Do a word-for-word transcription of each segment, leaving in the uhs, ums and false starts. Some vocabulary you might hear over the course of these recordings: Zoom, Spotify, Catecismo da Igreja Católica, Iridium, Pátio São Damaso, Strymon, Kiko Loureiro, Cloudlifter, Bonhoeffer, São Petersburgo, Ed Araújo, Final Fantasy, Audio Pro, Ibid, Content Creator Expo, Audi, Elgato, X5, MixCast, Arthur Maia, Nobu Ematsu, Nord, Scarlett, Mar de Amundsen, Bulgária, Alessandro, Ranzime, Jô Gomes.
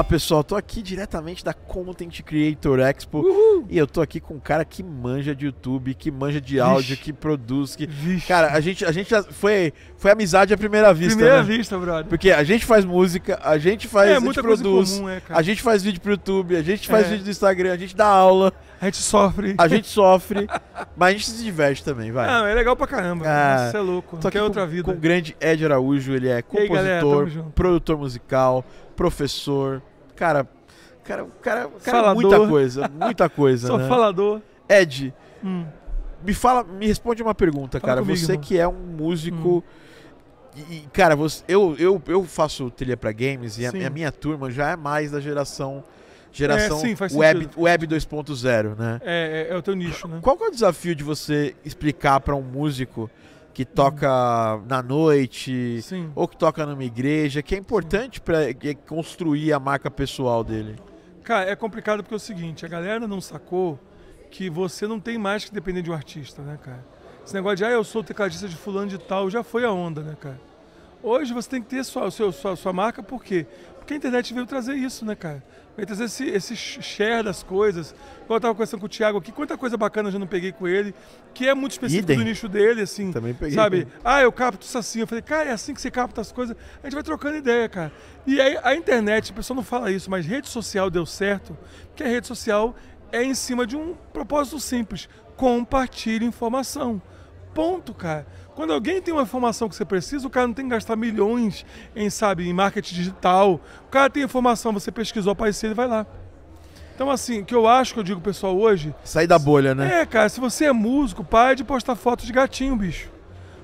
Fala pessoal, tô aqui diretamente da Content Creator Expo. Uhul. E eu tô aqui com um cara que manja de YouTube, que manja de áudio, Vixe. que produz, que... Vixe. Cara, a gente, a gente foi, foi amizade à primeira vista, Primeira né? vista, brother. Porque a gente faz música, a gente faz, é, a gente produz, comum, é, a gente faz vídeo pro YouTube, a gente faz é. vídeo do Instagram, a gente dá aula. A gente sofre. A gente sofre, mas a gente se diverte também, vai. Não, é legal pra caramba, ah, isso é louco, tô aqui com, outra vida. com o grande Ed Araújo, ele é compositor, aí, galera, produtor musical, professor, cara, cara, cara, cara muita coisa, muita coisa, Sou né? falador. Ed, hum. me fala, me responde uma pergunta, fala cara, comigo, você mano. que é um músico, hum. e, cara, você, eu, eu, eu faço trilha pra games e a, a minha turma já é mais da geração, geração é, sim, web, web dois ponto zero, né? É, é, é o teu nicho, né? Qual que é o desafio de você explicar pra um músico que toca hum. na noite, Sim. ou que toca numa igreja, que é importante para construir a marca pessoal dele? Cara, é complicado porque é o seguinte, a galera não sacou que você não tem mais que depender de um artista, né, cara? Esse negócio de, ah, eu sou tecladista de fulano de tal, já foi a onda, né, cara? Hoje você tem que ter sua, sua, sua, sua marca, por quê? Porque a internet veio trazer isso, né, cara? Veio trazer esse, esse share das coisas. Eu estava conversando com o Thiago aqui, quanta coisa bacana eu já não peguei com ele, que é muito específico Idem. do nicho dele, assim. Também peguei. Sabe? Também. Ah, eu capto isso assim. Eu falei, cara, é assim que você capta as coisas. A gente vai trocando ideia, cara. E aí a internet, o pessoal não fala isso, mas rede social deu certo, porque a rede social é em cima de um propósito simples. Compartilhe informação. Ponto, cara. Quando alguém tem uma informação que você precisa, o cara não tem que gastar milhões em, sabe, em marketing digital. O cara tem informação, você pesquisou, apareceu, ele vai lá. Então, assim, o que eu acho que eu digo, pessoal, hoje... Sair da bolha, né? É, cara, se você é músico, para de postar foto de gatinho, bicho.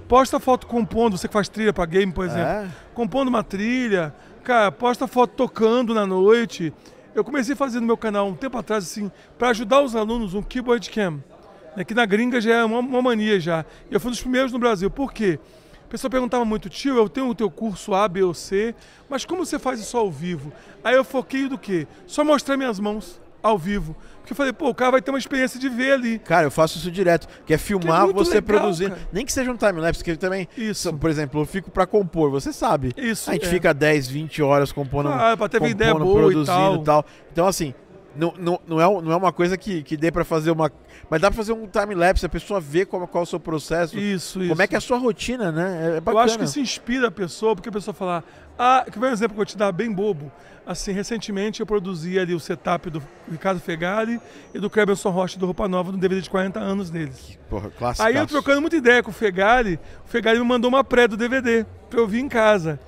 Posta foto compondo, você que faz trilha pra game, por exemplo. É? Compondo uma trilha. Cara, posta foto tocando na noite. Eu comecei a fazer no meu canal um tempo atrás, assim, pra ajudar os alunos, um keyboard cam. Aqui na gringa já é uma, uma mania já. E eu fui um dos primeiros no Brasil. Por quê? O pessoal perguntava muito, tio, eu tenho o teu curso A, B ou C, mas como você faz isso ao vivo? Aí eu foquei do quê? Só mostrar minhas mãos ao vivo. Porque eu falei, pô, o cara vai ter uma experiência de ver ali. Cara, eu faço isso direto. Que é filmar, que é você legal, produzindo. Cara. Nem que seja um time-lapse, porque também... Isso. Por exemplo, eu fico pra compor, você sabe. Isso, A gente é. fica dez, vinte horas compondo, ah, pra ter compondo ideia boa produzindo e tal. e tal. Então, assim... Não, não, não, é, não é uma coisa que, que dê pra fazer uma... Mas dá pra fazer um time-lapse, a pessoa vê qual, qual é o seu processo. Isso, isso. Como é que é a sua rotina, né? É bacana. Eu acho que isso inspira a pessoa, porque a pessoa fala... Ah, que vai um exemplo que eu te dar bem bobo. Assim, recentemente eu produzi ali o setup do Ricardo Feghali e do Emerson do Roupa Nova, no D V D de quarenta anos deles. Que porra, clássico. Aí eu trocando muita ideia com o Feghali, o Feghali me mandou uma pré do D V D pra eu vir em casa.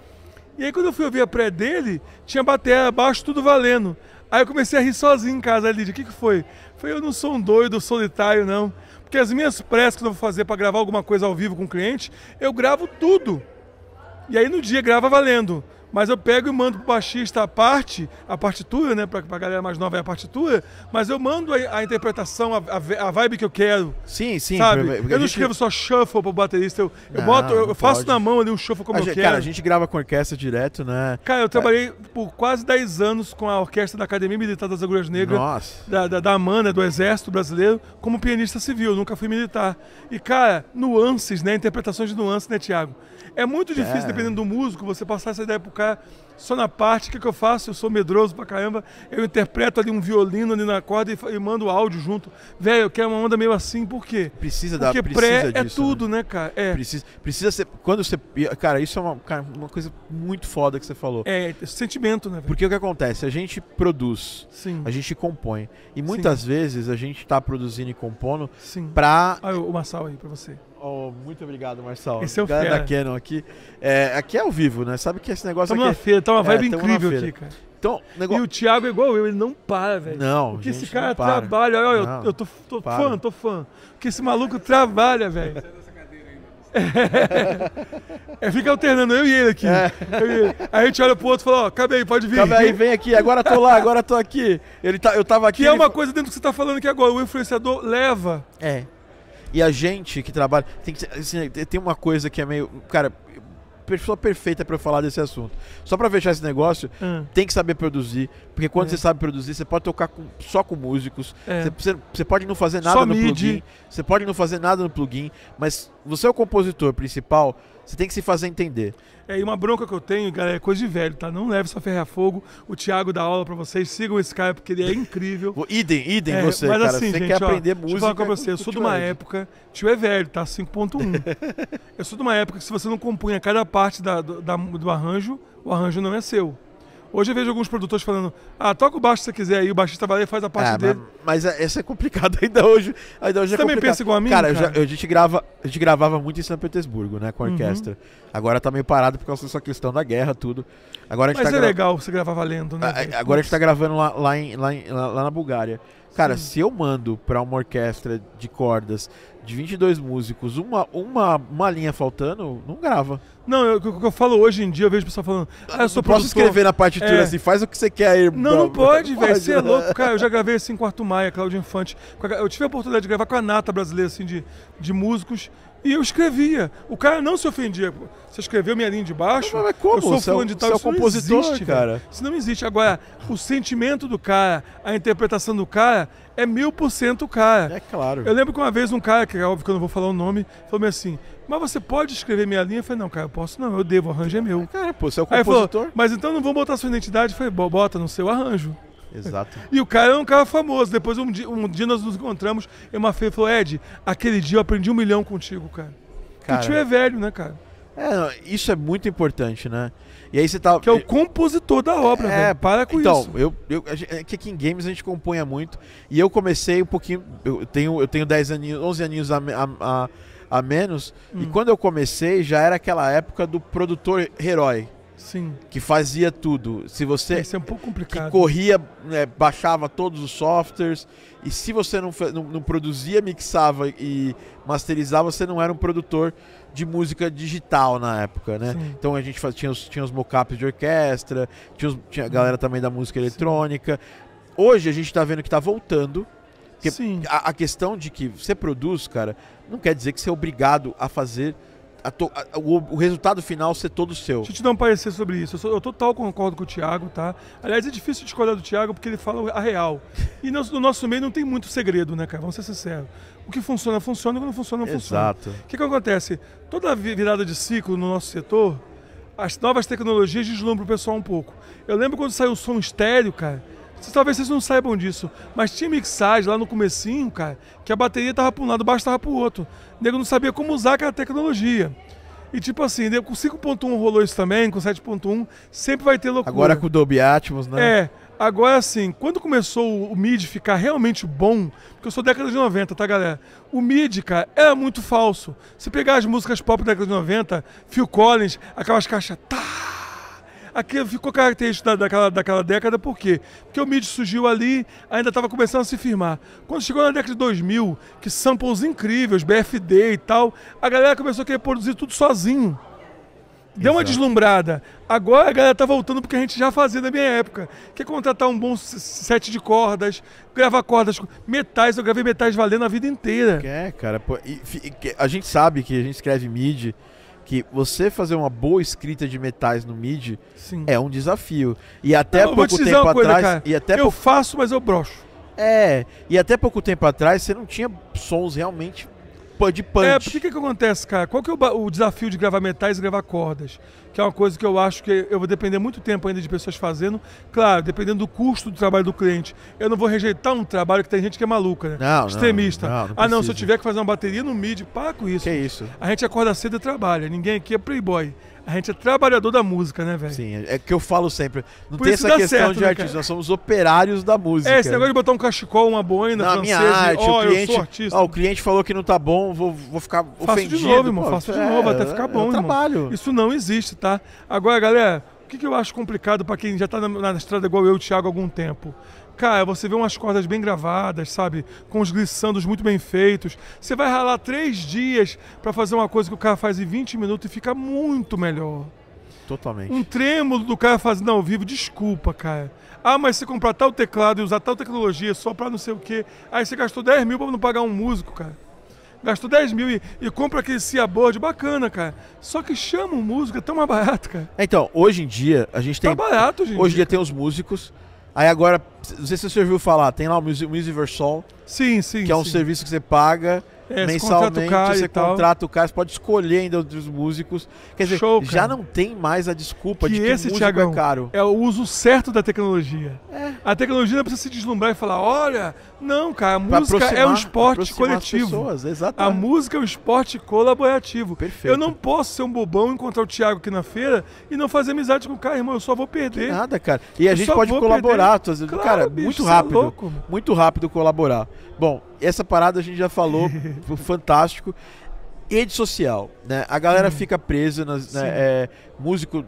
E aí quando eu fui ouvir a pré dele, tinha bateria abaixo, tudo valendo. Aí eu comecei a rir sozinho em casa, Lídia, o que que foi? Foi, eu não sou um doido solitário, não. Porque as minhas pressas que eu vou fazer para gravar alguma coisa ao vivo com o cliente, eu gravo tudo. E aí no dia grava valendo. Mas eu pego e mando pro baixista a parte, a partitura, né? Pra, pra galera mais nova é a partitura, mas eu mando a, a interpretação, a, a, a vibe que eu quero. Sim, sim. Sabe? Porque, porque eu não gente... escrevo só shuffle pro baterista, eu, eu, não, boto, eu faço na mão ali um shuffle como a eu gente, quero. Cara, a gente grava com orquestra direto, né? Cara, eu trabalhei é. por quase dez anos com a orquestra da Academia Militar das Agulhas Negras, Nossa. da, da, da AMANA, do Exército Brasileiro, como pianista civil, nunca fui militar. E, cara, nuances, né? Interpretações de nuances, né, Thiago? É muito difícil, é. dependendo do músico, você passar essa ideia pro cara só na parte. O que, que eu faço? Eu sou medroso pra caramba. Eu interpreto ali um violino ali na corda e, e mando o áudio junto. Velho, eu quero uma onda meio assim. Por quê? Precisa da Porque precisa pré disso, é tudo, né, né cara? É. Precisa, precisa ser... Quando você... Cara, isso é uma, cara, uma coisa muito foda que você falou. É, sentimento, né, velho? Porque o que acontece? A gente produz. Sim. A gente compõe. E muitas Sim. vezes a gente tá produzindo e compondo Sim. pra... Ah, uma salva aí pra você. Oh, muito obrigado, Marçal. Esse é o cara da Canon aqui. É, aqui é ao vivo, né? Sabe que esse negócio tamo aqui... Estamos na feira, tá uma vibe é, incrível aqui, cara. Então, negócio... E o Thiago é igual eu, ele não para, velho. Não, Porque gente, esse cara trabalha, olha, não, eu, eu tô, tô fã, tô fã. Porque esse maluco trabalha, velho. É, é, fica alternando eu e ele aqui. É. Eu e ele. Aí a gente olha pro outro e fala, ó, oh, cabe aí, pode vir. Cabe aí, vem aqui, agora tô lá, agora tô aqui. Ele tá, eu tava aqui... Que é uma ele... coisa dentro do que você tá falando aqui agora, o influenciador leva. É. E a gente que trabalha... Tem, que, assim, tem uma coisa que é meio... Cara, pessoa perfeita pra eu falar desse assunto. Só pra fechar esse negócio, hum. tem que saber produzir, Porque quando é. você sabe produzir, você pode tocar com, só com músicos. É. Você, você pode não fazer nada só no midi. plugin. Você pode não fazer nada no plugin. Mas você é o compositor principal, você tem que se fazer entender. É, e uma bronca que eu tenho, galera, é coisa de velho, tá? Não leve essa ferro a fogo. O Thiago dá aula pra vocês. Sigam esse cara, porque ele é incrível. idem, idem é, você, mas cara. Assim, você gente, quer ó, aprender música. Deixa eu falar com você. Eu sou de uma Ed. época... Tio é velho, tá? cinco ponto um. Eu sou de uma época que se você não compunha cada parte da, da, do arranjo, o arranjo não é seu. Hoje eu vejo alguns produtores falando, ah, toca o baixo se você quiser, aí o baixista vai lá e faz a parte ah, dele. Mas, mas essa é complicada ainda hoje. Ainda hoje você é também complicado. Pensa igual a mim? Cara, cara? Eu já, eu, a, gente grava, a gente gravava muito em São Petersburgo, né, com a uhum. orquestra. Agora tá meio parado por causa dessa questão da guerra, tudo. Agora a gente mas tá é gra... legal você gravar valendo, né? A, agora a gente tá gravando lá, lá, em, lá, em, lá, lá na Bulgária. Cara, sim. Se eu mando pra uma orquestra de cordas de vinte e dois músicos, uma, uma, uma linha faltando, não grava. Não, o que eu, eu falo hoje em dia, eu vejo o pessoal falando, ah, eu sou produtor. Posso escrever na partitura é. assim, faz o que você quer aí. Não, não pode, velho, você é louco. Cara, eu já gravei assim com Arthur Maia, Cláudio Infante. Eu tive a oportunidade de gravar com a nata brasileira, assim, de, de músicos. E eu escrevia. O cara não se ofendia. Você escreveu minha linha de baixo? Mas como? Eu sou fã de tal, isso não existe, cara. Isso não existe. Agora, o sentimento do cara, a interpretação do cara, é mil por cento o cara. É claro. Eu lembro que uma vez um cara, que é óbvio que eu não vou falar o nome, falou-me assim, mas você pode escrever minha linha? Eu falei, não, cara, eu posso não, eu devo, o arranjo é meu. Cara, pô, você é o compositor. Falou, mas então não vou botar sua identidade? Eu falei, bota no seu arranjo. Exato. E o cara é um cara famoso. Depois um dia, um dia nós nos encontramos e uma feia falou, Ed, aquele dia eu aprendi um milhão contigo, cara. cara. O tio é velho, né, cara? É, não, isso é muito importante, né? E aí você tá... Que é o compositor da obra, é, velho. Para com então, isso. Então, eu, eu, é que aqui em games a gente compunha muito. E eu comecei um pouquinho... Eu tenho, eu tenho dez aninhos, onze aninhos a, a, a, a menos. Hum. E quando eu comecei, já era aquela época do produtor herói. Sim. Que fazia tudo. Se você Isso é um pouco complicado. Que corria, né, baixava todos os softwares. E se você não, não, não produzia, mixava e masterizava, você não era um produtor de música digital na época, né? Sim. Então a gente faz, tinha os, tinha os mockups de orquestra, tinha, os, tinha a galera também da música eletrônica. Sim. Hoje a gente tá vendo que tá voltando. Porque Sim. A, a questão de que você produz, cara, não quer dizer que você é obrigado a fazer... A to, a, o, o resultado final ser todo seu. Deixa eu te dar um parecer sobre isso. Eu, sou, eu total concordo com o Thiago, tá? Aliás, é difícil discordar do Thiago porque ele fala a real. E no, no nosso meio não tem muito segredo, né, cara? Vamos ser sinceros. O que funciona, funciona. O que não funciona, não Exato. funciona. O que, que acontece? Toda virada de ciclo no nosso setor, as novas tecnologias deslumbram o pessoal um pouco. Eu lembro quando saiu o som estéreo, cara. Vocês, talvez vocês não saibam disso, mas tinha mixagem lá no comecinho, cara, que a bateria tava para um lado, o baixo tava para o outro. O nego não sabia como usar aquela tecnologia. E tipo assim, com cinco ponto um rolou isso também, com sete ponto um, sempre vai ter loucura. Agora com o Dolby Atmos, né? É, agora assim, quando começou o M I D I ficar realmente bom, porque eu sou década de noventa, tá, galera? O M I D I, cara, era muito falso. Se pegar as músicas pop da década de noventa, Phil Collins, aquelas caixas... Tá! Aquilo ficou característico daquela, daquela década, por quê? Porque o M I D I surgiu ali, ainda estava começando a se firmar. Quando chegou na década de dois mil, que samples incríveis, B F D e tal, a galera começou a querer produzir tudo sozinho. Deu uma Exato. deslumbrada. Agora a galera tá voltando porque a gente já fazia na minha época. Que é contratar um bom set de cordas, gravar cordas, metais. Eu gravei metais valendo a vida inteira. É, cara. Pô, e, e, a gente sabe que a gente escreve M I D I, que você fazer uma boa escrita de metais no M I D I Sim. é um desafio. E até não, pouco tempo coisa, atrás... Cara, e até eu pou... faço, mas eu broxo. É, e até pouco tempo atrás você não tinha sons realmente de punch. É, porque o que, que acontece, cara? Qual que é o, o desafio de gravar metais e gravar cordas? Que é uma coisa que eu acho que eu vou depender muito tempo ainda de pessoas fazendo. Claro, dependendo do custo do trabalho do cliente. Eu não vou rejeitar um trabalho que tem gente que é maluca, né? Não, Extremista. Não, não, não ah, não, se eu tiver que fazer uma bateria no M I D I, para com isso. Que isso? A gente acorda cedo e trabalha. Ninguém aqui é playboy. A gente é trabalhador da música, né, velho? Sim, é que eu falo sempre. Não Por tem essa questão certo, de né, artista, nós somos operários da música. É, esse negócio de botar um cachecol, uma boina na francesa. Minha arte, oh, o cliente, eu sou artista. Ó, o cliente falou que não tá bom, vou, vou ficar faço ofendido. Faço de novo, irmão, Pô, faço de é, novo, até ficar bom, irmão. Trabalho. Isso não existe, tá? Agora, galera, o que, que eu acho complicado pra quem já tá na, na estrada igual eu e o Thiago há algum tempo? Cara, você vê umas cordas bem gravadas, sabe? Com os glissandos muito bem feitos. Você vai ralar três dias pra fazer uma coisa que o cara faz em vinte minutos e fica muito melhor. Totalmente. Um trêmulo do cara fazendo ao vivo, desculpa, cara. Ah, mas se comprar tal teclado e usar tal tecnologia só pra não sei o quê, aí você gastou dez mil pra não pagar um músico, cara. Gastou dez mil e, e compra aquele C A board bacana, cara. Só que chama um músico, é tão mais barato, cara. Então, hoje em dia, a gente tem... Tá barato, gente. Hoje em dia tem os músicos... Aí agora, não sei se você ouviu falar, tem lá o Musiversal. Sim, sim. Que é um sim. serviço que você paga é, mensalmente, você contrata o, você contrata o cara, você pode escolher ainda os músicos. Quer dizer, Show, já não tem mais a desculpa que de que esse, músico Thiagão, é caro. É o uso certo da tecnologia. É. A tecnologia não precisa se deslumbrar e falar, olha, não, cara, a música é um esporte coletivo. Pessoas, exatamente. A música é um esporte colaborativo. Perfeito. Eu não posso ser um bobão, encontrar o Thiago aqui na feira e não fazer amizade com o cara, irmão, eu só vou perder. Que nada, cara. E eu a gente pode colaborar. Tô... Claro, cara, bicho, muito rápido. É louco, muito rápido colaborar. Bom, essa parada a gente já falou, fantástico. Rede social, né? A galera hum, fica presa nas, né, é, músico,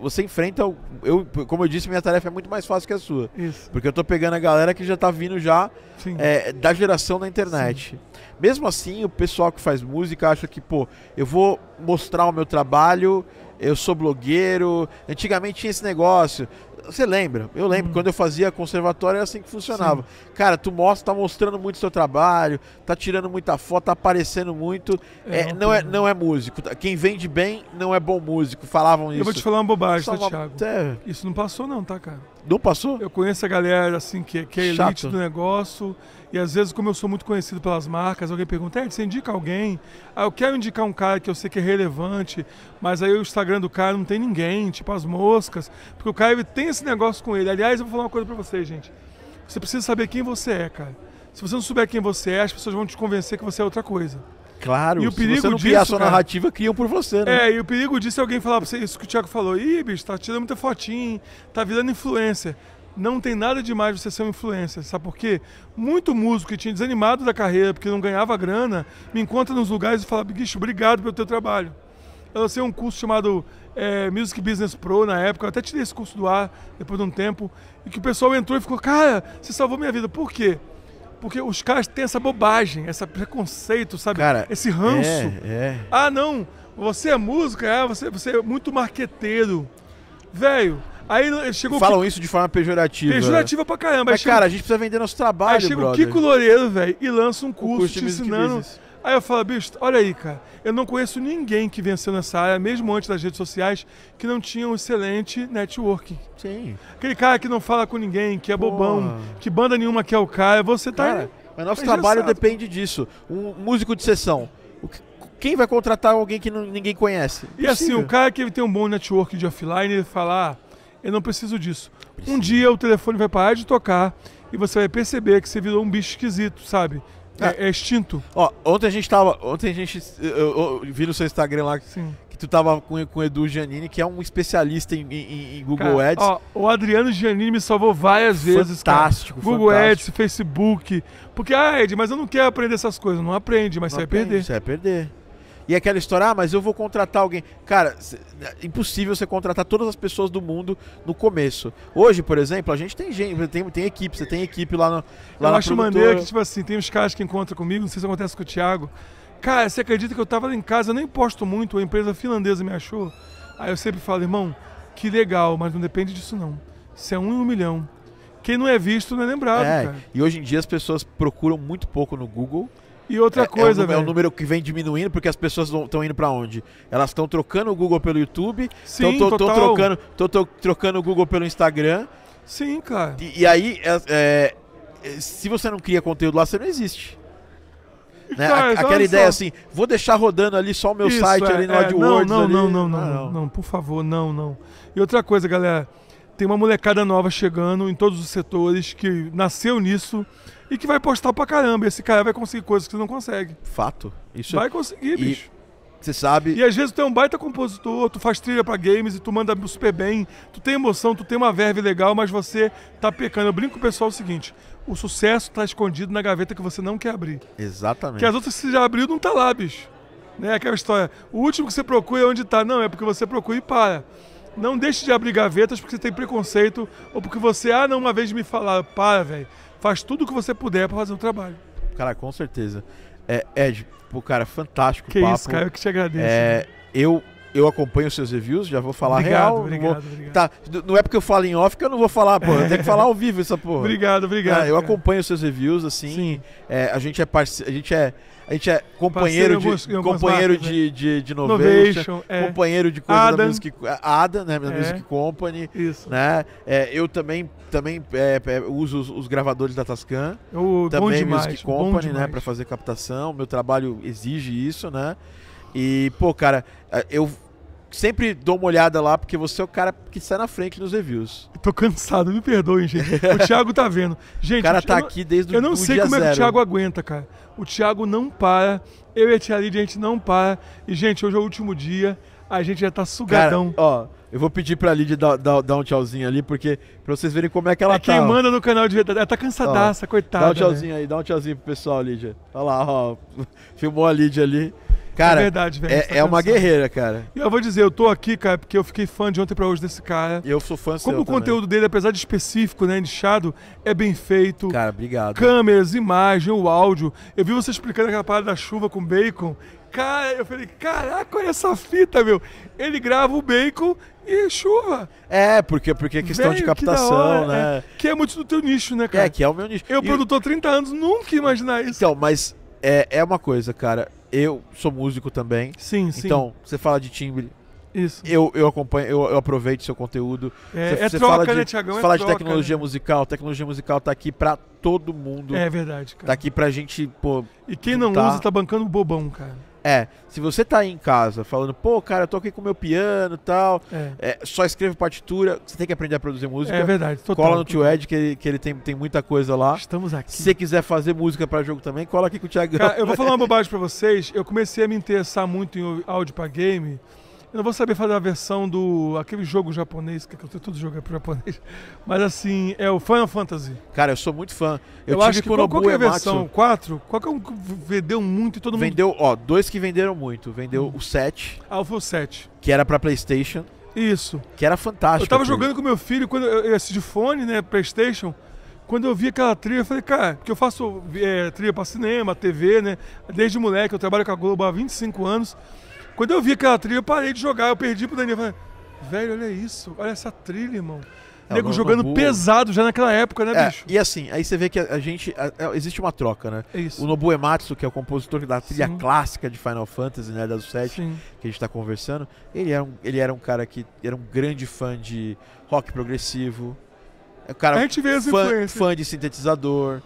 você enfrenta, eu, como eu disse, minha tarefa é muito mais fácil que a sua. Isso. Porque eu tô pegando a galera que já tá vindo já é, da geração da internet. Sim. Mesmo assim, o pessoal que faz música acha que, pô, eu vou mostrar o meu trabalho, eu sou blogueiro. Antigamente tinha esse negócio. Você lembra? Eu lembro, hum. quando eu fazia conservatório era assim que funcionava. Sim. Cara, tu mostra, tá mostrando muito o seu trabalho, tá tirando muita foto, tá aparecendo muito. É, é, não, é, não é músico. Quem vende bem não é bom músico. Falavam eu isso. Eu vou te falar uma bobagem, tá, uma... Thiago? É. Isso não passou não, tá, cara? Não passou? Eu conheço a galera assim que, que é elite Chato. do negócio. E às vezes, como eu sou muito conhecido pelas marcas, alguém pergunta, Ed, você indica alguém? Ah, eu quero indicar um cara que eu sei que é relevante, mas aí o Instagram do cara não tem ninguém, tipo as moscas, porque o cara ele tem esse negócio com ele. Aliás, eu vou falar uma coisa pra vocês, gente. Você precisa saber quem você é, cara. Se você não souber quem você é, as pessoas vão te convencer que você é outra coisa. Claro, e o perigo se você não criar disso, a sua cara, narrativa, criam por você, né? É, e o perigo disso é alguém falar pra você, isso que o Thiago falou, ih, bicho, tá tirando muita fotinha, tá virando influencer. Não tem nada demais você ser um influencer, sabe por quê? Muito músico que tinha desanimado da carreira porque não ganhava grana, me encontra nos lugares e fala, bicho, obrigado pelo teu trabalho. Eu lancei um curso chamado é, Music Business Pro na época, eu até tirei esse curso do ar depois de um tempo, e que o pessoal entrou e ficou, cara, você salvou minha vida. Por quê? Porque os caras têm essa bobagem, esse preconceito, sabe? Cara, esse ranço. É, é. Ah, não, você é músico, é, você, você é muito marqueteiro. Velho, aí chegou... Falam que... isso de forma pejorativa. Pejorativa, né? Pra caramba. Mas, chega... cara, a gente precisa vender nosso trabalho, aí chega brother. o Kiko Loureiro, velho, e lança um curso, curso te ensinando... Aí eu falo, bicho, olha aí, cara, eu não conheço ninguém que venceu nessa área, mesmo antes das redes sociais, que não tinha um excelente networking. Sim. Aquele cara que não fala com ninguém, que é Pô. bobão, que banda nenhuma quer o cara, você tá... Cara, mas nosso trabalho depende disso. Um músico de sessão, quem vai contratar alguém que não, ninguém conhece? E Possível. assim, o cara que ele tem um bom networking de offline, ele fala, ah, eu não preciso disso. Preciso. Um dia o telefone vai parar de tocar e você vai perceber que você virou um bicho esquisito, sabe? É, é extinto. Ó, ontem a gente tava. Ontem a gente. Eu, eu, eu vi no seu Instagram lá Sim. que tu tava com, com o Edu Giannini, que é um especialista em, em, em Google cara, Ads. Ó, o Adriano Giannini me salvou várias vezes. Fantástico, cara. Google fantástico. Ads, Facebook. Porque, ah, Ed, mas eu não quero aprender essas coisas. Não aprende, mas não você aprende, vai perder. Você vai perder. E aquela história, ah, mas eu vou contratar alguém. Cara, é impossível você contratar todas as pessoas do mundo no começo. Hoje, por exemplo, a gente tem gente, tem, tem equipe, você tem equipe lá no lá Eu na acho produtora. maneiro que, tipo assim, tem uns caras que encontram comigo, não sei se acontece com o Thiago. Cara, você acredita que eu tava lá em casa, eu nem posto muito, a empresa finlandesa me achou. Aí eu sempre falo, irmão, que legal, mas não depende disso não. Isso é um em um milhão. Quem não é visto não é lembrado, é, cara. E hoje em dia as pessoas procuram muito pouco no Google. E outra coisa, velho. É, é, um, é um número que vem diminuindo, porque as pessoas estão indo para onde? Elas estão trocando o Google pelo YouTube, estão trocando, trocando o Google pelo Instagram. Sim, cara. E, e aí, é, é, se você não cria conteúdo lá, você não existe. Né? Cara, a, aquela ideia só. assim, vou deixar rodando ali só o meu Isso, site, é, ali no é, AdWords. Não, não, ali. não, não, não, ah, não, não, por favor, não, não. E outra coisa, galera, tem uma molecada nova chegando em todos os setores que nasceu nisso. E que vai postar pra caramba. Esse cara vai conseguir coisas que você não consegue. Fato. Isso vai conseguir, e, bicho. Você sabe... E às vezes tu é um baita compositor, tu faz trilha pra games e tu manda super bem. Tu tem emoção, tu tem uma verve legal, mas você tá pecando. Eu brinco com o pessoal o seguinte. O sucesso tá escondido na gaveta que você não quer abrir. Exatamente. Que as outras que você já abriu não tá lá, bicho. Né? Aquela história. O último que você procura é onde tá. Não, é porque você procura e para. Não deixe de abrir gavetas porque você tem preconceito ou porque você... Ah, não, uma vez me falaram. Para, velho. Faz tudo o que você puder pra fazer o trabalho. Cara, com certeza. É, Ed, pô, cara, fantástico o papo. Que isso, cara, eu que te agradeço. É, eu eu acompanho os seus reviews, já vou falar obrigado, real. Obrigado, não vou... obrigado. Tá, não é porque eu falo em off que eu não vou falar, pô. Eu tenho que falar ao vivo essa porra. Obrigado, obrigado. Ah, eu acompanho os seus reviews, assim. É, a gente é parce... a gente é a gente é companheiro alguns, de companheiro marcas, de, né? de de Novation, é. companheiro de coisa Adam. da Music, Ada, né, da é. Music Company, Isso. né? É, eu também também é, uso os, os gravadores da Tascam, o, também bom demais, Music Company, bom né, para fazer captação. Meu trabalho exige isso, né? E, pô, cara, eu sempre dou uma olhada lá, porque você é o cara que sai na frente nos reviews. Tô cansado, me perdoem, gente. O Thiago tá vendo. Gente, o cara tá aqui desde o dia zero. Eu não sei como é que o Thiago aguenta, cara. O Thiago não para. Eu e a Tia Lídia, a gente não para. E, gente, hoje é o último dia. A gente já tá sugadão. Cara, ó, eu vou pedir pra Lídia dar, dar, dar um tchauzinho ali, porque pra vocês verem como é que ela é tá. Quem ó. manda no canal de verdade. Ela tá cansadaça, ó, coitada. Dá um tchauzinho né? aí, dá um tchauzinho pro pessoal, Lídia. Olha lá, ó. Filmou a Lídia ali. Cara, é, verdade, velho, é, tá é uma guerreira, cara. E eu vou dizer, eu tô aqui, cara, porque eu fiquei fã de ontem pra hoje desse cara. Eu sou fã seu Como o conteúdo também. dele, apesar de específico, né, nichado, é bem feito. Cara, obrigado. Câmeras, imagem, o áudio. Eu vi você explicando aquela parada da chuva com bacon. Cara, eu falei, caraca, olha essa fita, meu. Ele grava o bacon e chuva. É, porque, porque é questão Véio, de captação, que hora, né? É. Que é muito do teu nicho, né, cara? É, que é o meu nicho. Eu, e... produtor há trinta anos, nunca ia imaginar isso. Então, mas é, é uma coisa, cara... Eu sou músico também. Sim, sim. Então, você fala de timbre. Isso. Eu, eu acompanho, eu, eu aproveito seu conteúdo. É, você, é você troca, fala de, né, Thiagão? É fala troca, de tecnologia né? musical. Tecnologia musical tá aqui pra todo mundo. É verdade, cara. Tá aqui pra gente, pô... E quem não tá... usa tá bancando bobão, cara. É, se você tá aí em casa falando, pô, cara, eu tô aqui com o meu piano e tal, é. É, só escrevo partitura, você tem que aprender a produzir música. É verdade, total. Cola no Tio Ed, que ele, que ele tem, tem muita coisa lá. Estamos aqui. Se você quiser fazer música pra jogo também, cola aqui com o Thiagão. Cara, eu vou falar uma bobagem pra vocês. Eu comecei a me interessar muito em áudio pra game. Eu não vou saber fazer a versão do... Aquele jogo japonês, que eu tenho todo jogo é pro japonês. Mas assim, é o Final Fantasy. Cara, eu sou muito fã. Eu, eu acho que qual, qual que é a versão? quatro? Qual que é um que vendeu muito e todo mundo... Vendeu, ó, dois que venderam muito. Vendeu hum. o sete. Ah, foi o sete. Que era pra Playstation. Isso. Que era fantástico. Eu tava jogando com meu filho, quando eu assisti de fone, né, Playstation... Quando eu vi aquela trilha, eu falei, cara, porque eu faço é, trilha pra cinema, T V, né? Desde moleque, eu trabalho com a Globo há vinte e cinco anos. Quando eu vi aquela trilha, eu parei de jogar, eu perdi pro Daniel. Falei, velho, olha isso, olha essa trilha, irmão. É, nego jogando Nobu... pesado já naquela época, né, é, bicho? E assim, aí você vê que a, a gente... A, a, existe uma troca, né? É isso. O Nobu Ematsu, que é o compositor da trilha Sim. clássica de Final Fantasy, né, da sete, Sim. que a gente tá conversando, ele era, um, ele era um cara que era um grande fã de rock progressivo, cara, a gente vê as fã, fã de sintetizador...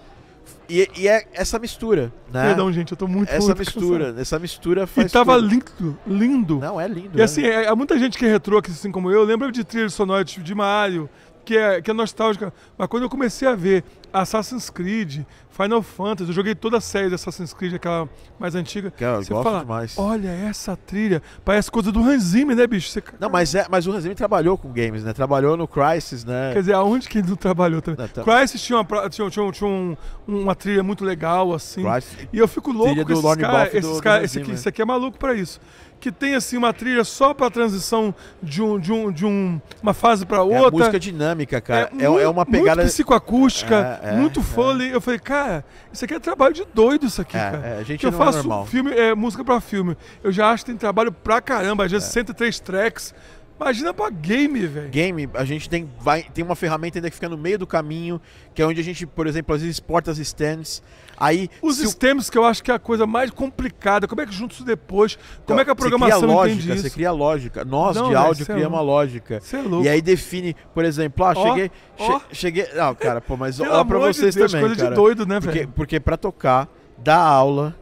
E, e é essa mistura, né? Perdão, gente, eu tô muito Essa muito mistura, cansado. essa mistura faz E tava tudo. lindo, lindo. Não, é lindo. E é. assim, há muita gente que é retrô, assim como eu, lembra de trilhas sonoras de Mario, que é, que é nostálgica. Mas quando eu comecei a ver Assassin's Creed, Final Fantasy, eu joguei toda a série de Assassin's Creed, aquela mais antiga. Cara, eu gosto fala, demais. Olha essa trilha, parece coisa do Hans Zimmer, né, bicho? Você... Não, mas, é, mas o Hans Zimmer trabalhou com games, né? Trabalhou no Crysis, né? Quer dizer, aonde que ele não trabalhou também? Não, tá... Crysis tinha, uma, tinha, tinha, tinha um, uma trilha muito legal, assim. Crysis. E eu fico louco com esses caras. Esses cara, esse, aqui, esse aqui é maluco pra isso. Que tem, assim, uma trilha só pra transição de, um, de, um, de um, uma fase pra outra. É música dinâmica, cara. É, é, muito, é uma pegada... Muito psicoacústica, é, é, muito foley. É. Eu falei, cara, isso aqui é trabalho de doido, isso aqui, é, cara. É, a gente eu não faço é normal. Filme, é, música pra filme. Eu já acho que tem trabalho pra caramba. Às vezes, é. cento e três tracks. Imagina pra game, velho. Game, a gente tem, vai, tem uma ferramenta ainda que fica no meio do caminho, que é onde a gente, por exemplo, às vezes exporta as stems. Aí, Os stems, o... que eu acho que é a coisa mais complicada. Como é que junta isso depois? Como é que a programação cria lógica, entende isso? Você cria lógica. Nós, não, de áudio, criamos é lógica. Você é louco. E aí define, por exemplo, ah, oh, cheguei... Oh. cheguei. Não, cara, pô, mas ó pra vocês de Deus, também, coisa cara. de doido, né, velho? Porque, porque pra tocar, dar aula,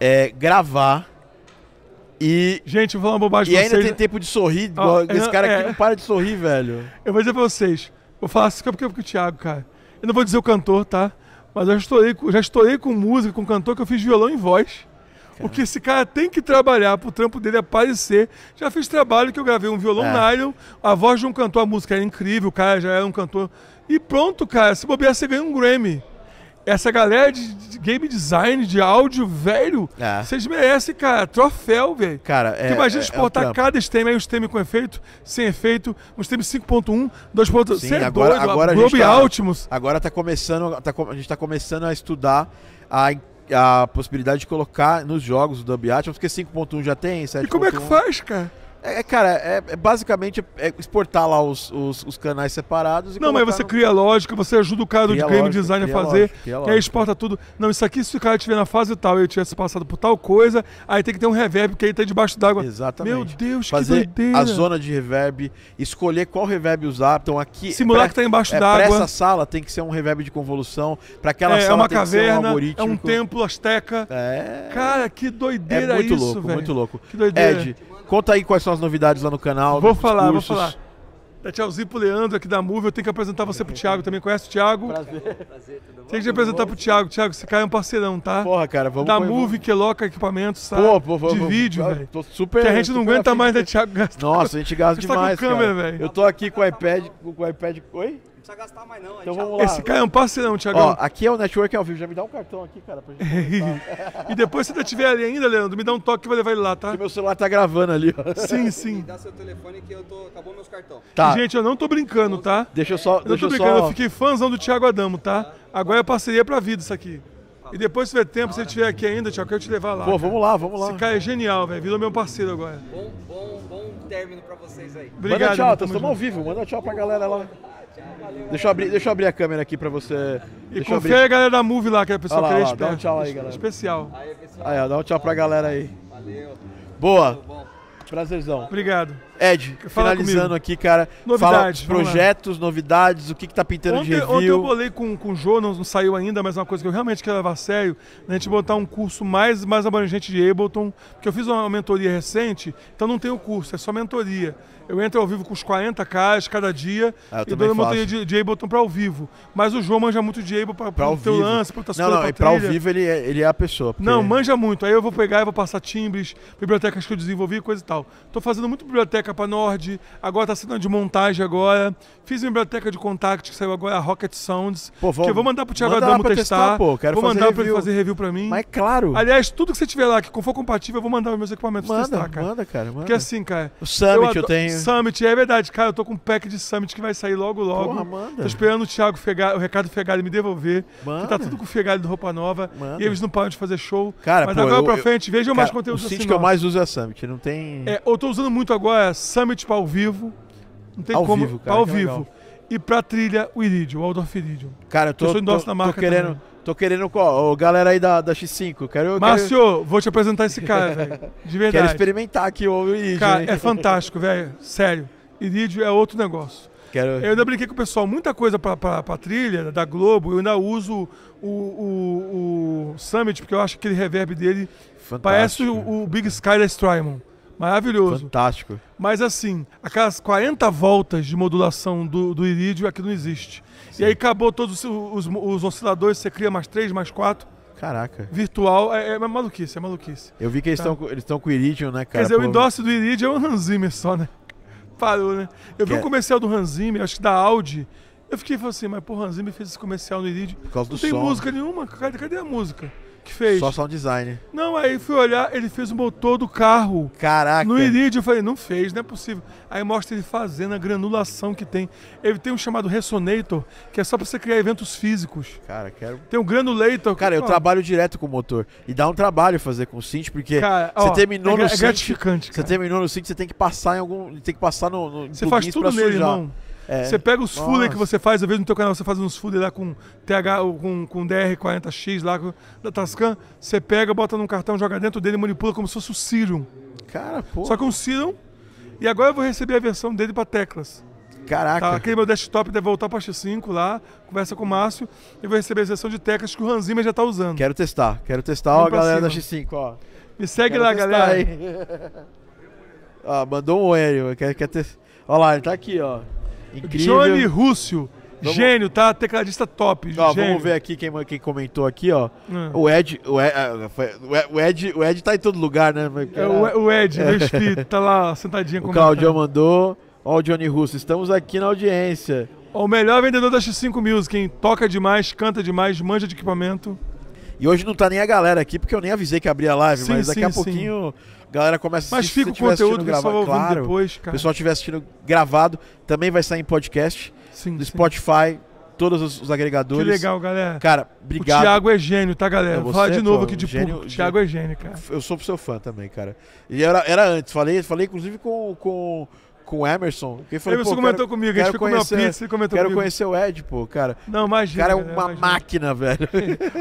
é, gravar... E, gente, eu vou falar uma bobagem pra vocês. E ainda tem tempo de sorrir. Ah, esse não, cara aqui é. não para de sorrir, velho. Eu vou dizer pra vocês. Vou falar assim, porque o Thiago, cara. Eu não vou dizer o cantor, tá? Mas eu já estourei, já estourei com música, com cantor, que eu fiz violão em voz. Caramba. O que esse cara tem que trabalhar pro trampo dele aparecer. Já fiz trabalho que eu gravei um violão é. nylon, a voz de um cantor, a música era incrível, o cara já era um cantor. E pronto, cara. Se bobear, você ganha um Grammy. Essa galera de game design, de áudio, velho, é. vocês merecem, cara, troféu, velho. Cara, é, imagina é, exportar é cada stem, aí um stem com efeito, sem efeito, um stem cinco ponto um, dois ponto dois, você é doido, agora a Globo e Altimus. Agora tá começando, tá, a gente tá começando a estudar a a possibilidade de colocar nos jogos o Dolby Atmos, porque cinco ponto um já tem, sete ponto um. E como é que faz, cara? É, cara, é, é basicamente é exportar lá os, os, os canais separados e não, mas você no... cria lógica, você ajuda o cara do game design a fazer, lógica, e aí lógica. exporta tudo. Não, isso aqui, se o cara estiver na fase tal e ele tivesse passado por tal coisa, aí tem que ter um reverb, porque aí tá debaixo d'água. Exatamente. Meu Deus, fazer que doideira. A zona de reverb, escolher qual reverb usar. Então aqui... Simular pra, que tá embaixo é, d'água. Pra essa sala tem que ser um reverb de convolução, pra aquela é, sala é uma tem caverna, que ser um algoritmo. É um templo asteca. É... Cara, que doideira é muito isso, louco, muito louco. Que doideira. Ed, conta aí quais são as novidades lá no canal. Vou falar, cursos. vou falar. Dá tchauzinho pro Leandro aqui da Move. Eu tenho que apresentar você pro Thiago também. Conhece o Thiago? Prazer. Prazer, tudo bom? Tem que te apresentar pro Thiago. Thiago, esse cara é um parceirão, tá? Porra, cara, vamos... Da Move, que loca equipamentos, sabe? Pô, pô, pô, de vídeo, velho. Tô super... Que a gente não aguenta mais, né, Thiago? Nossa, a gente gasta demais, cara. Eu tô aqui com o iPad, com o iPad... Oi? Não precisa gastar mais não, então vamos lá. Esse cara é um parceirão, Thiago. Ó, aqui é o Network ao vivo, já me dá um cartão aqui, cara, pra gente. E depois, se você tiver ali ainda, Leandro, me dá um toque que eu vou levar ele lá, tá? Porque meu celular tá gravando ali, ó. Sim, sim. Me dá seu telefone que eu tô... acabou meus cartões. Tá. Gente, eu não tô brincando, tá? Deixa eu só... Eu não deixa tô brincando, só... eu fiquei fãzão do Thiago Adamo, tá? Agora é parceria pra vida isso aqui. E depois, se tiver tempo, se ele estiver aqui ainda, Thiago, eu quero te levar lá. Pô, vamos lá, vamos lá. Esse cara é genial, velho. Virou meu parceiro agora. Bom, bom, bom término pra vocês aí. Obrigado. Manda tchau, estamos ao vivo. Manda tchau pra galera lá. Deixa eu, abrir, deixa eu abrir a câmera aqui pra você. E confere a galera da Move lá, que é a pessoa que é esperta. Dá um tchau aí, galera. Especial. Aí, pessoal. Aí, ó, dá um tchau pra galera aí. Valeu. Boa. Prazerzão. Obrigado. Ed, fala finalizando comigo. aqui, cara. Novidades. Fala projetos, lá. novidades, o que, que tá pintando ontem, de review. Ontem eu bolei com, com o João, não, não saiu ainda, mas é uma coisa que eu realmente quero levar a sério, né, a gente botar um curso mais, mais abrangente de Ableton, porque eu fiz uma mentoria recente, então não tem o curso, é só mentoria. Eu entro ao vivo com os quarenta Ks cada dia ah, e dou uma mentoria de, de Ableton para ao vivo. Mas o João manja muito de Ableton para o teu vivo. lance, para o Não, não, e para ao vivo ele é, ele é a pessoa. Porque... Não, manja muito. Aí eu vou pegar e vou passar timbres, bibliotecas que eu desenvolvi, coisa e tal. Tô fazendo muito biblioteca para Nord, agora tá sendo de montagem agora. Fiz uma biblioteca de contact que saiu agora, a Rocket Sounds. Pô, vamos, que eu vou mandar pro Thiago Adamo testar. testar pô, quero vou fazer mandar para ele fazer review para mim. Mas é claro. Aliás, tudo que você tiver lá que for compatível, eu vou mandar os meus equipamentos manda, testar, cara. Manda, cara, manda. Porque assim, cara. O Summit eu, eu tenho. Summit, é verdade, cara. Eu tô com um pack de Summit que vai sair logo, logo. Porra, manda. Tô esperando o Thiago Feghali, o Ricardo Feghali me devolver. Manda. Que tá tudo com o Feghali do Roupa Nova. Manda. E eles não param de fazer show. Cara, mas pô, agora eu, pra frente, vejam mais conteúdo assim. O que eu mais uso é Summit, não tem. É, eu tô usando muito agora. Summit para ao vivo, não tem ao como, vivo, cara, ao vivo, legal. E para trilha o Iridium, o Aldorf Iridium. Cara, eu tô, eu sou tô, na marca tô querendo, também. tô querendo, ó, galera aí da, da X cinco, quero... Márcio, quero... vou te apresentar esse cara, velho, de verdade. Quero experimentar aqui o Iridium. Cara, hein? É fantástico, velho, sério, Iridium é outro negócio. Quero... Eu ainda brinquei com o pessoal, muita coisa para trilha, da Globo, eu ainda uso o, o, o Summit, porque eu acho que aquele reverb dele fantástico. Parece o, o Big Sky da Strymon. Maravilhoso. Fantástico. Mas assim, aquelas quarenta voltas de modulação do, do Iridium aqui não existe. Sim. E aí acabou todos os, os, os osciladores, você cria mais três, mais quatro. Caraca. Virtual, é, é maluquice, é maluquice. Eu vi que eles estão tá. eles com o Iridium, né, cara? Quer dizer, Pô, o endosse do Iridium é o Hans Zimmer só, né? Parou, né? Eu vi o um comercial do Hans Zimmer, acho que da Audi. Eu fiquei falando assim, mas pô, o Hans Zimmer fez esse comercial no Iridium. Por causa não do tem som. música nenhuma, cadê, cadê a música? Que fez. Só sound design. Não, aí fui olhar, ele fez o motor do carro. Caraca. No Iridium, eu falei, não fez, não é possível. Aí mostra ele fazendo a granulação que tem. Ele tem um chamado Resonator, que é só pra você criar eventos físicos. Cara, quero... Tem um Granulator. Cara, que... eu ó. trabalho direto com o motor. E dá um trabalho fazer com o synth, porque cara, você ó, terminou é, no é synth... É gratificante, cara. Você terminou no synth, você tem que passar em algum... Tem que passar no... no você faz tudo nele, sujar. irmão. É. Você pega os fuller que você faz, eu vejo no teu canal você faz uns fuller lá com T H, com, com D R quarenta X lá da Tascam, você pega, bota num cartão, joga dentro dele e manipula como se fosse o Sirium. Cara, pô. Só que um Sirium, e agora eu vou receber a versão dele para teclas. Caraca. Tá, aquele meu desktop deve voltar para X cinco lá, conversa com o Márcio, e vou receber a versão de teclas que o Ranzime já está usando. Quero testar, quero testar, ó, a galera cima. da X cinco, ó. Me segue quero lá, galera. Aí. ah, mandou um oi, quer, quer testar. Olha lá, ele tá aqui, ó. Incrível. Johnny Russo, vamos... gênio, tá? Tecladista top. Ó, vamos ver aqui quem, quem comentou aqui, ó. Hum. O, Ed, o, Ed, o, Ed, o Ed tá em todo lugar, né? É, o Ed, é. meu espírito, tá lá sentadinho com o Claudio mandou. Ó, o Johnny Russo, estamos aqui na audiência. Ó, o melhor vendedor da X cinco Music, hein? Toca demais, canta demais, manja de equipamento. E hoje não tá nem a galera aqui, porque eu nem avisei que abria a live, sim, mas daqui sim, a pouquinho... Sim. Galera começa a assistir, mas fica o conteúdo que pessoal vai ouvindo depois, cara. Se o pessoal estiver assistindo gravado, também vai sair em podcast, sim, do Spotify, sim. todos os, os agregadores. Que legal, galera. Cara, obrigado. O Thiago é gênio, tá, galera? Vou falar de novo, pô, aqui de gênio, público. O Thiago é gênio, cara. Eu sou seu fã também, cara. E era, era antes. Falei, falei inclusive, com... com... com o Emerson. Ele falou, Emerson comentou comigo, a gente ficou na pizza e comentou comigo. Quero conhecer o Ed, pô, cara. Não, imagina. O cara é uma imagina. máquina, velho.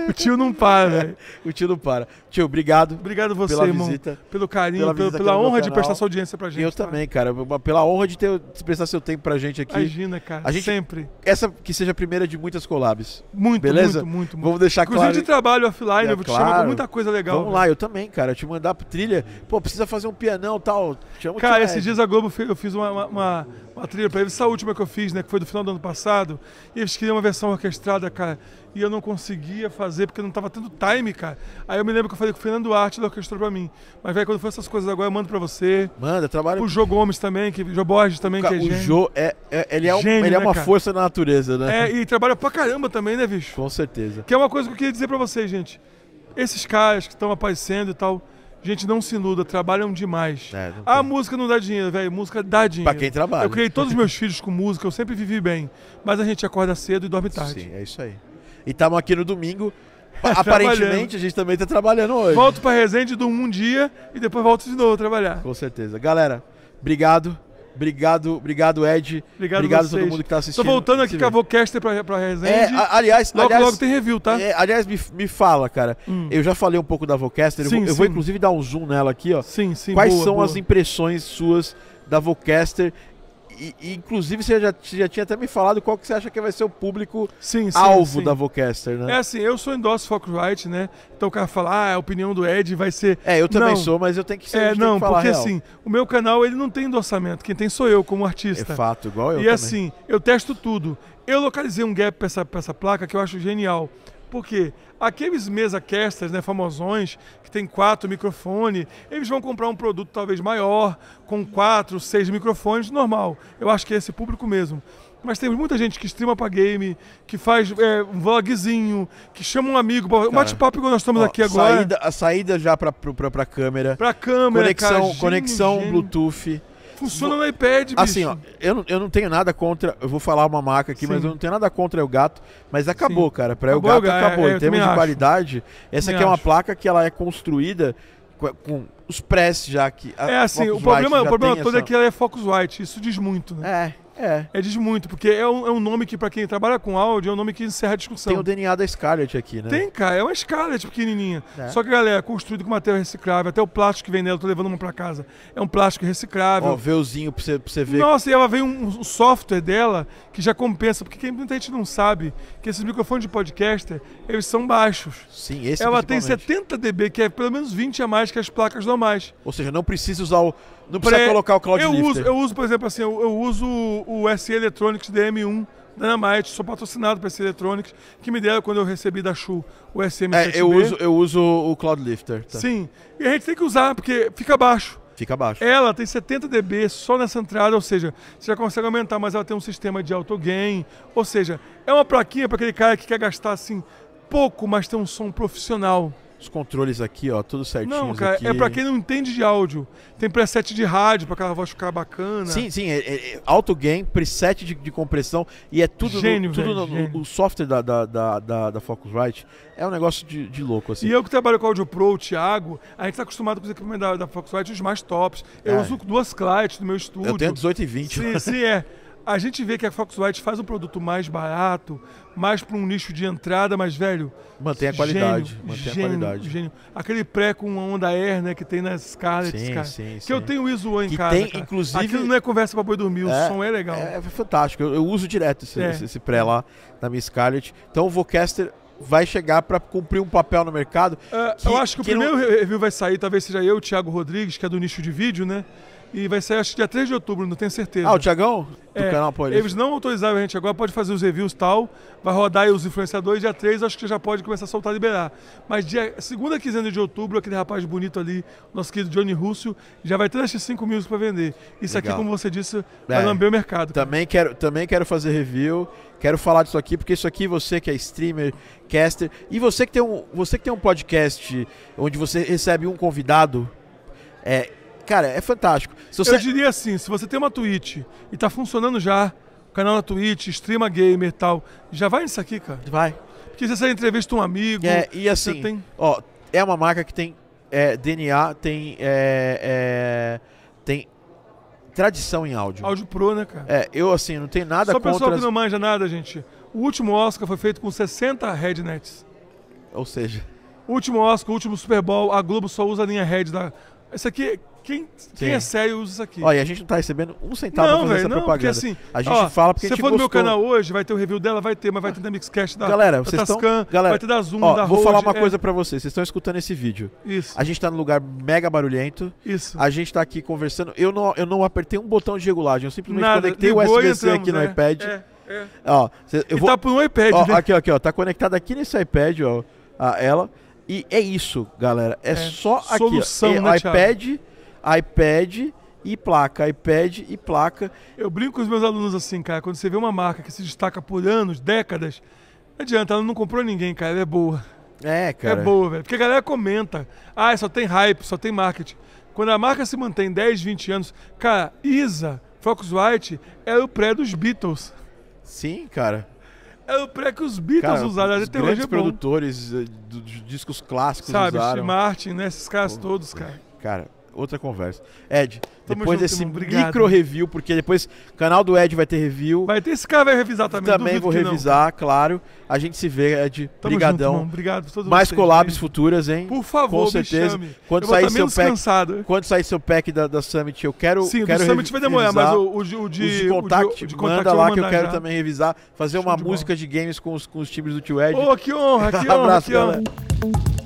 O tio não para, velho. O tio não para. Tio, obrigado. Obrigado você, pela irmão. Visita, pelo carinho, pela, pela, pela honra de prestar sua audiência pra gente. Eu tá? também, cara. Pela honra de, ter, de prestar seu tempo pra gente aqui. Imagina, cara. A gente, sempre. Essa que seja a primeira de muitas collabs. Muito, beleza? muito, muito. muito. Vamos deixar Inclusive claro. Inclusive de trabalho offline, é, eu vou claro. te chamar pra muita coisa legal. Vamos velho. lá, eu também, cara. Eu te mandar pro trilha. Pô, precisa fazer um pianão e tal. Cara, esses dias a Globo eu fiz Uma, uma, uma, uma trilha pra eles, essa última que eu fiz, né, que foi do final do ano passado, e eles queriam uma versão orquestrada, cara, e eu não conseguia fazer, porque não tava tendo time, cara. Aí eu me lembro que eu falei que o Fernando Arte da orquestrou pra mim. Mas, velho, quando for essas coisas agora, eu mando pra você. Manda, trabalha. O Jô Gomes também, que, o Jô Borges também, o que é gênio. O Jô, é, é, ele é, um, gênio, ele é né, uma cara? força da natureza, né? É, e trabalha pra caramba também, né, bicho? Com certeza. Que é uma coisa que eu queria dizer pra vocês, gente. Esses caras que estão aparecendo e tal... Gente, não se iluda, trabalham demais. É, a música não dá dinheiro, velho. Música dá dinheiro. Pra quem trabalha. Eu criei todos os meus filhos com música, eu sempre vivi bem. Mas a gente acorda cedo e dorme tarde. Sim, é isso aí. E estamos aqui no domingo. Aparentemente, a gente também está trabalhando hoje. Volto pra Resende, durmo um dia e depois volto de novo a trabalhar. Com certeza. Galera, obrigado. Obrigado, obrigado, Ed. Obrigado, obrigado a todo mundo que está assistindo. Estou voltando aqui com a Vocaster para a Resende. É, a, aliás, logo, aliás, logo tem review, tá? É, aliás, me, me fala, cara. Hum. Eu já falei um pouco da Vocaster. Sim, eu, eu vou, inclusive, dar um zoom nela aqui, ó. Sim, sim. Quais boa, são boa. as impressões suas da Vocaster? E, e, inclusive, você já, já tinha até me falado qual que você acha que vai ser o público sim, sim, alvo sim. da Vocaster, né? É assim, eu sou endosso Focusrite, né? Então o cara fala, ah, a opinião do Ed vai ser... É, eu também não. sou, mas eu tenho que ser É, não, falar porque real. assim, o meu canal, ele não tem endossamento. Quem tem sou eu, como artista. É fato, igual eu E também. assim, eu testo tudo. Eu localizei um gap pra essa, pra essa placa que eu acho genial. Por quê? Aqueles mesa casters, né, famosões, que tem quatro microfones, eles vão comprar um produto talvez maior, com quatro, seis microfones, normal. Eu acho que é esse público mesmo. Mas tem muita gente que streama pra game, que faz é, um vlogzinho, que chama um amigo. Cara, um bate-papo que nós estamos ó, aqui agora. Saída, a saída já pra, pra, pra câmera. Pra câmera, Conexão, cara, gênio, conexão gênio. Bluetooth. Funciona no iPad, bicho. Assim, ó, eu não, eu não tenho nada contra... Eu vou falar uma marca aqui, Sim. mas eu não tenho nada contra o Elgato. Mas acabou, Sim. cara. Para o Elgato, é, acabou. É, em termos de acho. qualidade, essa me aqui acho. é uma placa que ela é construída com os press já que... É assim, o problema, o problema todo essa... é que ela é Focusrite. Isso diz muito, né? É. É. é, diz muito, porque é um, é um nome que, pra quem trabalha com áudio, é um nome que encerra a discussão. Tem o D N A da Scarlett aqui, né? Tem, cara, é uma Scarlett pequenininha. É. Só que, galera, construído com material reciclável, até o plástico que vem nela, eu tô levando uma pra casa, é um plástico reciclável. Ó, véuzinho pra você, pra você ver. Nossa, e ela vem um, um software dela que já compensa, porque quem, muita gente não sabe que esses microfones de podcaster, eles são baixos. Sim, esse Ela tem setenta decibéis, que é pelo menos vinte a mais que as placas normais. Ou seja, não precisa usar o... Não precisa Pré... colocar o Cloudlifter. Eu uso, eu uso, por exemplo, assim, eu, eu uso o, o S E Electronics D M um da Dynamite, sou patrocinado para S E Electronics, que me deram quando eu recebi da Shu o S M sete B. É, eu uso, eu uso o Cloudlifter. Tá. Sim, e a gente tem que usar, porque fica baixo. Fica baixo. Ela tem setenta decibéis só nessa entrada, ou seja, você já consegue aumentar, mas ela tem um sistema de auto-gain, ou seja, é uma plaquinha para aquele cara que quer gastar, assim, pouco, mas tem um som profissional. Os controles aqui, ó, tudo certinho. Não, cara, aqui. é pra quem não entende de áudio. Tem preset de rádio pra aquela voz ficar bacana. Sim, sim, é, é, auto gain, preset de, de compressão e é tudo gênio, no, tudo velho, no, gênio. O software da, da, da, da, da Focusrite é um negócio de, de louco, assim. E eu que trabalho com o Audio Pro, o Thiago, a gente tá acostumado com os equipamentos da, da Focusrite, os mais tops. Eu é. uso duas clients no meu estúdio. Eu tenho dezoito e vinte. Sim, sim, é. A gente vê que a Focusrite faz um produto mais barato, mais para um nicho de entrada, mas, velho... Mantém a qualidade. Gênio, mantém gênio, a qualidade. Gênio. Aquele pré com a onda Air, né, que tem na Scarlett, sim, cara. Sim, que sim. eu tenho o I S O em que casa, tem, inclusive... Aquilo não é conversa para boi dormir, é, o som é legal. É, é fantástico. Eu, eu uso direto esse, é. esse pré lá, na minha Scarlett. Então o Vocaster... vai chegar para cumprir um papel no mercado. Uh, que, eu acho que, que o primeiro não... review vai sair, talvez seja eu, o Thiago Rodrigues, que é do nicho de vídeo, né? E vai sair, acho que dia três de outubro, não tenho certeza. Ah, o Thiagão? Do é, canal Paulista. Eles não autorizaram a gente agora, pode fazer os reviews e tal, vai rodar aí os influenciadores, dia três acho que já pode começar a soltar, liberar. Mas dia segunda quinzena de outubro, aquele rapaz bonito ali, nosso querido Johnny Russo, já vai ter as X cinco Music para vender. Isso Legal. aqui, como você disse, vai é, lamber o mercado. Também quero, também quero fazer review. Quero falar disso aqui, porque isso aqui, você que é streamer, caster, e você que tem um, você que tem um podcast onde você recebe um convidado, é, cara, é fantástico. Se você... Eu diria assim, se você tem uma Twitch e tá funcionando já, o canal na Twitch, streama gamer e tal. Já vai nisso aqui, cara? Vai. Porque você sai entrevista um amigo. É, e assim, tem... ó, é uma marca que tem é, D N A, tem, é, é, tem tradição em áudio. Áudio pro, né, cara? É, eu assim, não tenho nada Só contra... Só pessoal que não manja nada, gente. O último Oscar foi feito com sessenta headnets. Ou seja... O último Oscar, o último Super Bowl, a Globo só usa a linha head da... Isso aqui, quem, quem é sério usa isso aqui. Olha, a gente não tá recebendo um centavo não, pra fazer véio, essa não, propaganda. Assim, a gente ó, fala porque a gente gostou. Se for no meu canal hoje, vai ter o review dela, vai ter, mas vai ter da Mixcast, da, galera, da Tascam, vai ter da Zoom, ó, da Vou Road, falar uma é... coisa pra vocês, vocês estão escutando esse vídeo. Isso. A gente tá num lugar mega barulhento. Isso. A gente tá aqui conversando. Eu não, eu não apertei um botão de regulagem, eu simplesmente Nada. conectei Ligou o U S B C aqui no é, iPad. É, é. Ó, cê, eu e vou... tá por um iPad. Ó, né? Aqui, ó, aqui, ó, tá conectado aqui nesse iPad, ó. A ela e é isso, galera. É, é só solução, aqui. Né, iPad, Thiago? iPad e placa, iPad e placa. Eu brinco com os meus alunos assim, cara. Quando você vê uma marca que se destaca por anos, décadas, não adianta, ela não comprou ninguém, cara. Ela é boa. É, cara. É boa, velho. Porque a galera comenta. Ah, só tem hype, só tem marketing. Quando a marca se mantém dez, vinte anos, cara, Isa, Focusrite era o pré dos Beatles. Sim, cara. É o pré que os Beatles cara, usaram. Os até grandes hoje é produtores uh, de discos clássicos Sabe, usaram. Sabe, Martin, né? Esses caras oh, todos, cara. Cara, outra conversa. Ed, Tamo depois junto, desse micro-review, porque depois o canal do Ed vai ter review. Vai ter, esse cara vai revisar também. Também vou revisar, não. claro. A gente se vê, Ed. Tamo Brigadão. Junto, Obrigado por todos vocês. Mais collabs bem. futuras, hein? Por favor, Com certeza. Me chame. Quando, eu sair seu pack, quando sair seu pack da, da Summit, eu quero Sim, quero do Summit vai demorar, mas o, o, de, o, de, de contact, o de, de contact manda lá que eu quero já. também revisar. Fazer Show uma de música bola. de games com os, com os times do tio Ed. Oh, que honra, que honra. Abraço, que honra.